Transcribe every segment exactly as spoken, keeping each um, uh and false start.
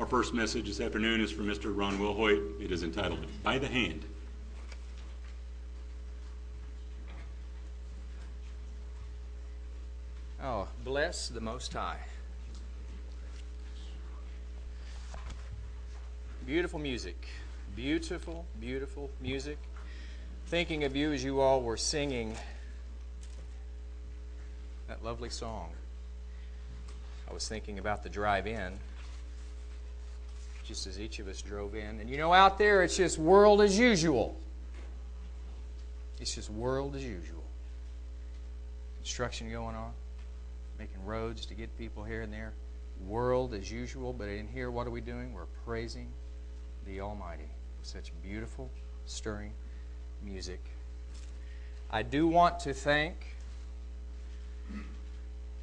Our first message this afternoon is from Mister Ron Willhoite. It is entitled, By the Hand. Oh, bless the Most High. Beautiful music. Beautiful, beautiful music. Thinking of you as you all were singing that lovely song. I was thinking about the drive-in, just as each of us drove in. And you know, out there, it's just world as usual. It's just world as usual. Construction going on, making roads to get people here and there. World as usual, but in here, what are we doing? We're praising the Almighty with such beautiful, stirring music. I do want to thank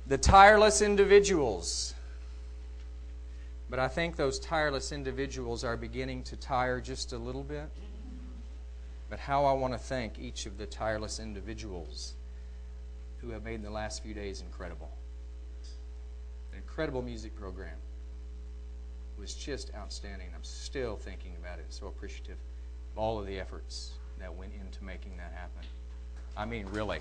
the tireless individuals. But I think those tireless individuals are beginning to tire just a little bit. But how I want to thank each of the tireless individuals who have made the last few days incredible. An incredible music program. It was just outstanding. I'm still thinking about it. So appreciative of all of the efforts that went into making that happen. I mean, really.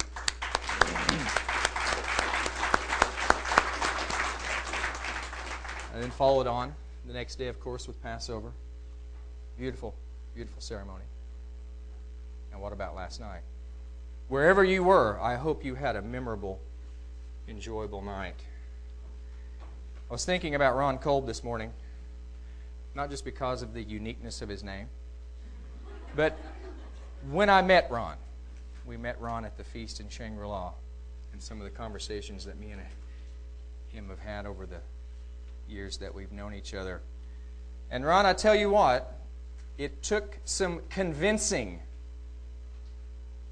And then followed on the next day, of course, with Passover. Beautiful, beautiful ceremony. And what about last night? Wherever you were, I hope you had a memorable, enjoyable night. I was thinking about Ron Kolb this morning, not just because of the uniqueness of his name, but when I met Ron, we met Ron at the feast in Shangri-La, and some of the conversations that me and him have had over the years that we've known each other. And Ron, I tell you what, it took some convincing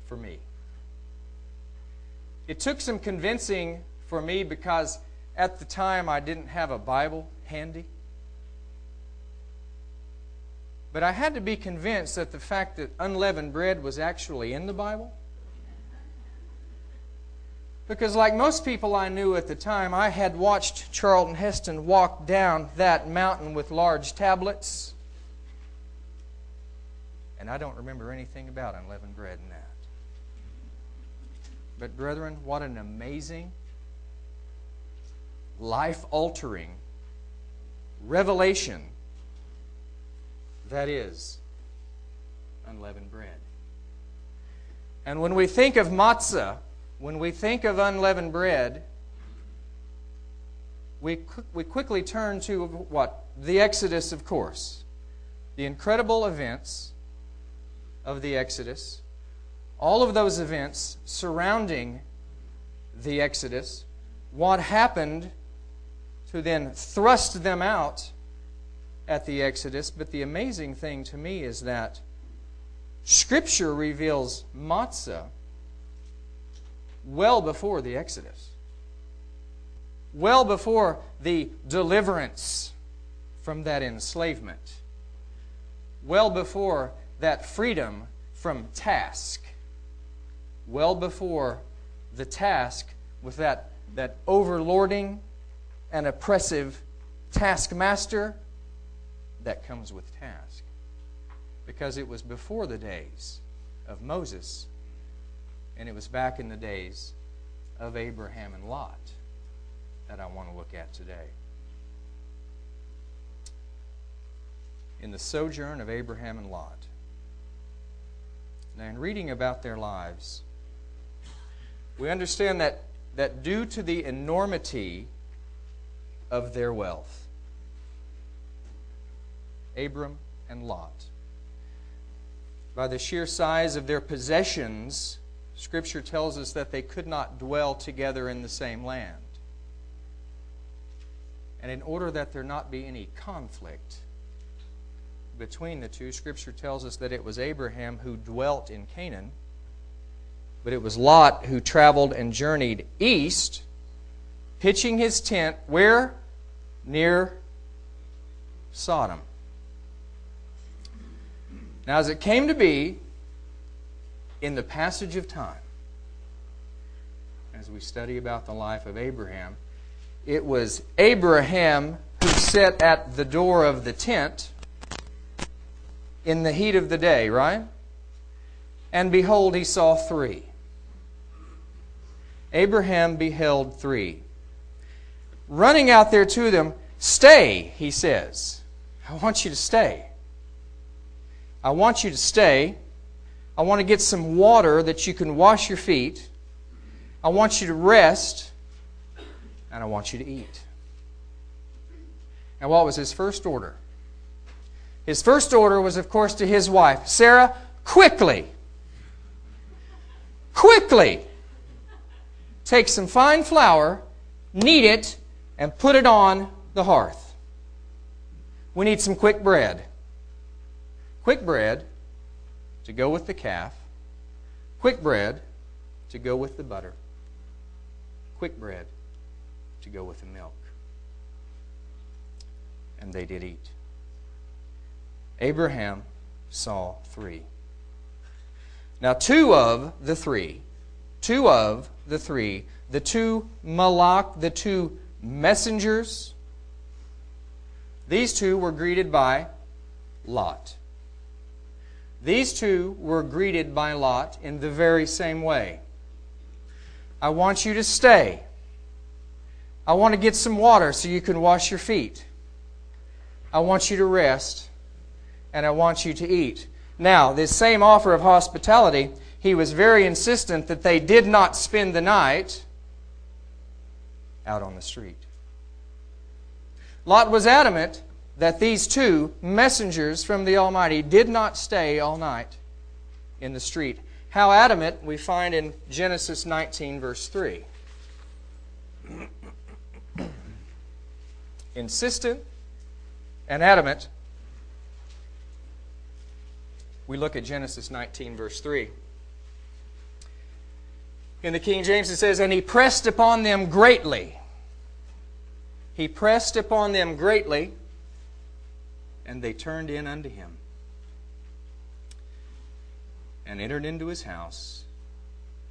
for me. It took some convincing for me because at the time I didn't have a Bible handy. But I had to be convinced that the fact that unleavened bread was actually in the Bible. Because like most people I knew at the time, I had watched Charlton Heston walk down that mountain with large tablets. And I don't remember anything about unleavened bread in that. But brethren, what an amazing, life-altering revelation that is unleavened bread. And when we think of matzah, when we think of unleavened bread, we we quickly turn to what? The Exodus, of course. The incredible events of the Exodus. All of those events surrounding the Exodus. What happened to then thrust them out at the Exodus. But the amazing thing to me is that Scripture reveals matzah well before the Exodus, well before the deliverance from that enslavement, well before that freedom from task, well before the task with that, that overlording and oppressive taskmaster that comes with task. Because it was before the days of Moses. And it was back in the days of Abraham and Lot that I want to look at today. In the sojourn of Abraham and Lot. Now, in reading about their lives, we understand that, that due to the enormity of their wealth, Abram and Lot, by the sheer size of their possessions, Scripture tells us that they could not dwell together in the same land. And in order that there not be any conflict between the two, Scripture tells us that it was Abraham who dwelt in Canaan, but it was Lot who traveled and journeyed east, pitching his tent where? Near Sodom. Now, as it came to be, in the passage of time, as we study about the life of Abraham, it was Abraham who sit at the door of the tent in the heat of the day, right? And behold, he saw three. Abraham beheld three. Running out there to them, stay, he says. I want you to stay. I want you to stay. I want to get some water that you can wash your feet. I want you to rest. And I want you to eat. And what was his first order? His first order was, of course, to his wife, Sarah, quickly, quickly take some fine flour, knead it, and put it on the hearth. We need some quick bread. Quick bread to go with the calf. Quick bread to go with the butter. Quick bread to go with the milk. And they did eat. Abraham saw three. Now two of the three, two of the three, the two Moloch, the two messengers, these two were greeted by Lot. These two were greeted by Lot in the very same way. I want you to stay. I want to get some water so you can wash your feet. I want you to rest, and I want you to eat. Now, this same offer of hospitality, he was very insistent that they did not spend the night out on the street. Lot was adamant that these two messengers from the Almighty did not stay all night in the street. How adamant we find in Genesis nineteen, verse three. Insistent and adamant. We look at Genesis nineteen, verse three. In the King James it says, and he pressed upon them greatly. He pressed upon them greatly, and they turned in unto him, and entered into his house,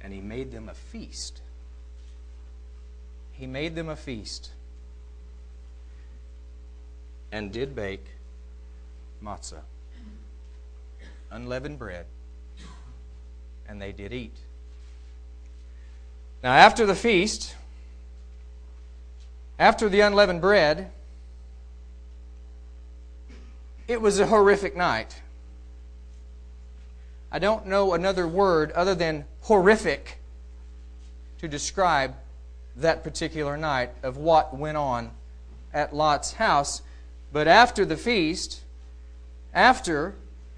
and he made them a feast. He made them a feast, and did bake matzah, unleavened bread, and they did eat. Now after the feast, after the unleavened bread, it was a horrific night. I don't know another word other than horrific to describe that particular night of what went on at Lot's house. But after the feast, after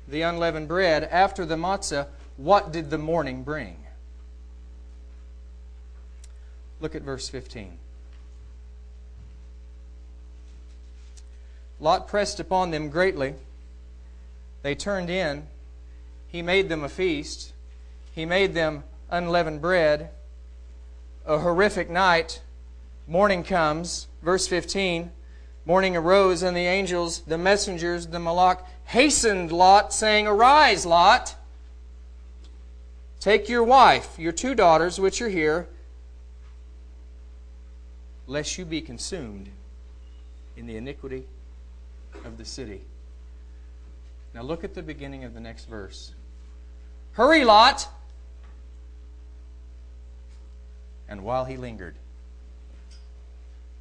the unleavened bread, after the matzah, what did the morning bring? Look at verse fifteen. Lot pressed upon them greatly. They turned in. He made them a feast. He made them unleavened bread. A horrific night. Morning comes. Verse fifteen. Morning arose, and the angels, the messengers, the Moloch, hastened Lot, saying, arise, Lot. Take your wife, your two daughters, which are here, lest you be consumed in the iniquity of the city. Now look at the beginning of the next verse. Hurry, Lot! And while he lingered.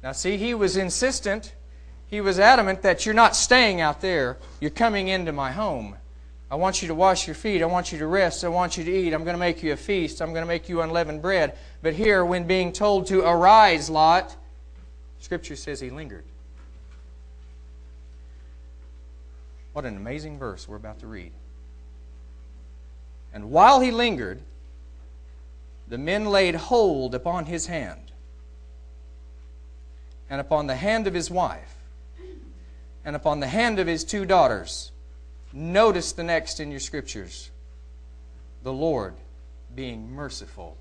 Now see, he was insistent. He was adamant that you're not staying out there. You're coming into my home. I want you to wash your feet. I want you to rest. I want you to eat. I'm going to make you a feast. I'm going to make you unleavened bread. But here, when being told to arise, Lot, Scripture says he lingered. What an amazing verse we're about to read. And while he lingered, the men laid hold upon his hand, and upon the hand of his wife, and upon the hand of his two daughters. Notice the next in your scriptures. The Lord being merciful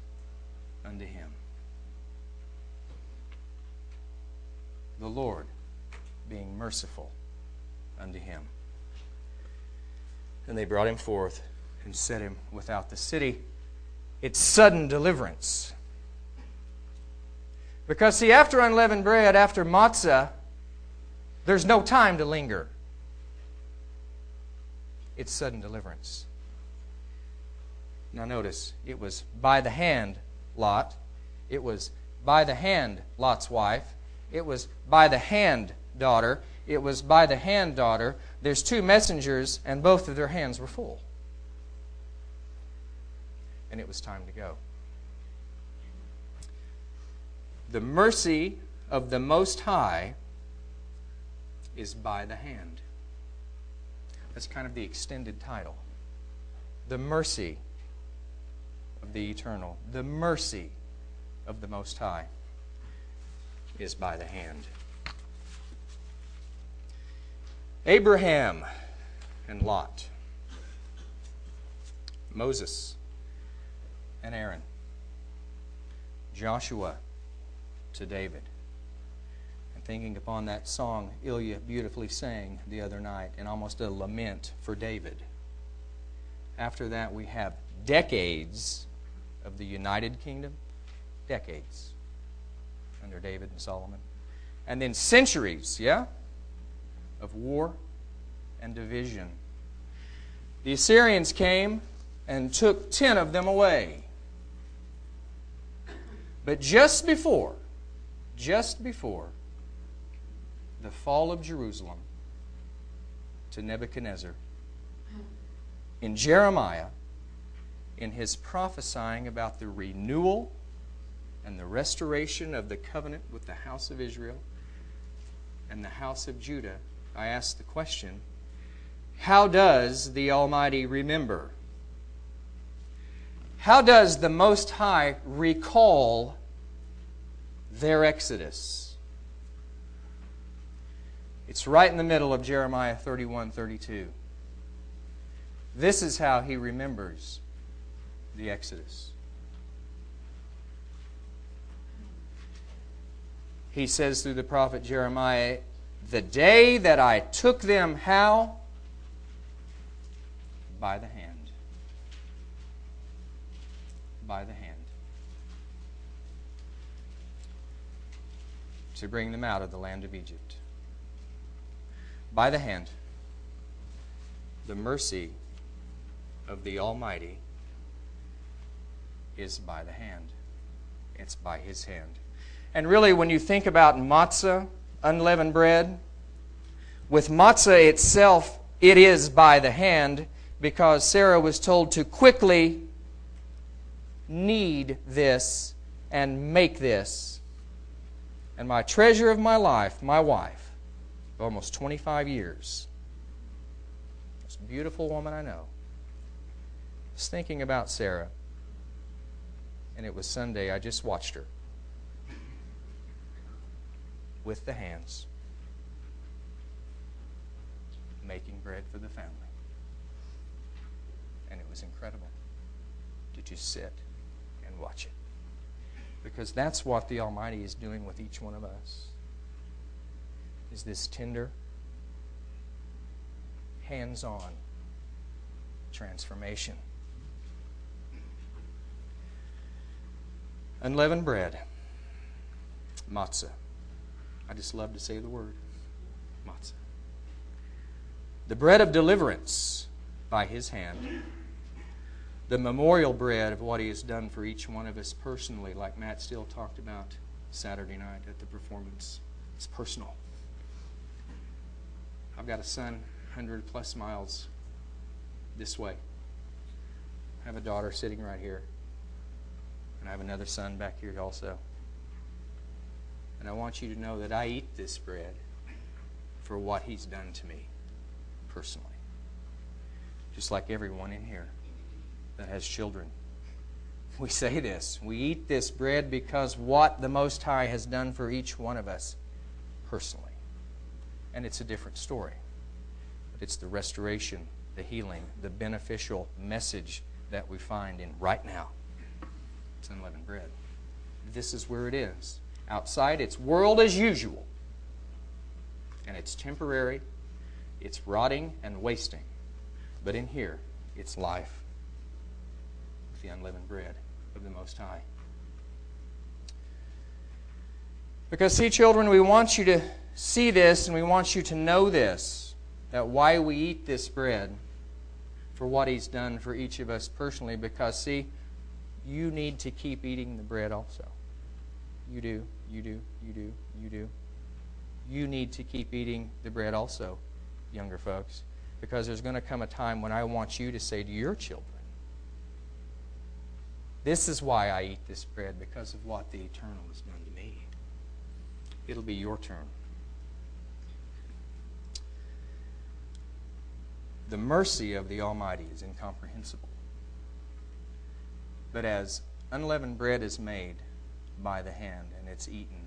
unto him. The Lord being merciful unto him. And they brought him forth and set him without the city. It's sudden deliverance. Because see, after unleavened bread, after matzah, There's no time to linger. It's sudden deliverance. Now notice, it was by the hand Lot. It was by the hand Lot's wife. It was by the hand daughter. It was by the hand daughter. There's two messengers, and both of their hands were full. And it was time to go. The mercy of the Most High is by the hand. That's kind of the extended title. The mercy of the Eternal. The mercy of the Most High is by the hand. Abraham and Lot. Moses and Aaron. Joshua to David. And thinking upon that song Ilya beautifully sang the other night, and almost a lament for David. After that we have decades of the United Kingdom. Decades under David and Solomon. And then centuries, yeah? Of war and division. The Assyrians came and took ten of them away. But just before, just before the fall of Jerusalem to Nebuchadnezzar, in Jeremiah, in his prophesying about the renewal and the restoration of the covenant with the house of Israel and the house of Judah, I asked the question, how does the Almighty remember? How does the Most High recall their exodus? It's right in the middle of Jeremiah thirty-one thirty-two. This is how He remembers the exodus. He says through the prophet Jeremiah, the day that I took them, how? By the hand. By the hand. To bring them out of the land of Egypt. By the hand. The mercy of the Almighty is by the hand. It's by His hand. And really, when you think about matzah, unleavened bread, with matzah itself, it is by the hand, because Sarah was told to quickly knead this and make this. And my treasure of my life, my wife, of almost twenty-five years, most beautiful woman I know, I was thinking about Sarah, and it was Sunday, I just watched her. With the hands, making bread for the family. And it was incredible to just sit and watch it. Because that's what the Almighty is doing with each one of us. Is this tender, hands-on transformation. Unleavened bread, matzah. I just love to say the word, matzah. The bread of deliverance by His hand. The memorial bread of what He has done for each one of us personally, like Matt Still talked about Saturday night at the performance. It's personal. I've got a son one hundred plus miles this way. I have a daughter sitting right here. And I have another son back here also. And I want you to know that I eat this bread for what He's done to me personally. Just like everyone in here that has children. We say this. We eat this bread because what the Most High has done for each one of us personally. And it's a different story. But it's the restoration, the healing, the beneficial message that we find in right now. It's unleavened bread. This is where it is. Outside, it's world as usual. And it's temporary, it's rotting and wasting. But in here, it's life with the unleavened bread of the Most High. Because see, children, we want you to see this, and we want you to know this, that why we eat this bread, for what He's done for each of us personally, because, see, you need to keep eating the bread also. You do, you do, you do, you do. You need to keep eating the bread also, younger folks, because there's going to come a time when I want you to say to your children, this is why I eat this bread, because of what the Eternal has done to me. It'll be your turn. The mercy of the Almighty is incomprehensible. But as unleavened bread is made by the hand and it's eaten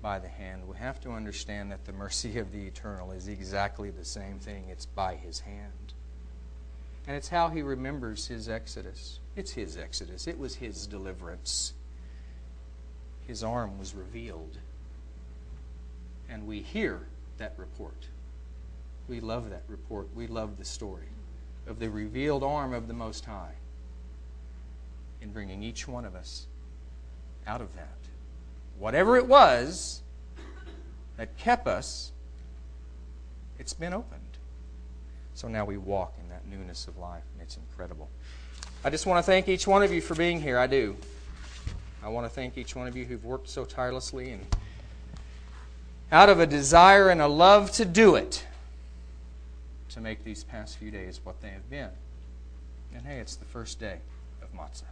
by the hand, we have to understand that the mercy of the Eternal is exactly the same thing. It's by His hand. And it's how He remembers His exodus. It's His exodus. It was His deliverance. His arm was revealed. And we hear that report. We love that report. We love the story of the revealed arm of the Most High in bringing each one of us out of that. Whatever it was that kept us, it's been opened. So now we walk in that newness of life, and it's incredible. I just want to thank each one of you for being here. I do. I want to thank each one of you who've worked so tirelessly and out of a desire and a love to do it, to make these past few days what they have been. And hey, it's the first day of matzah.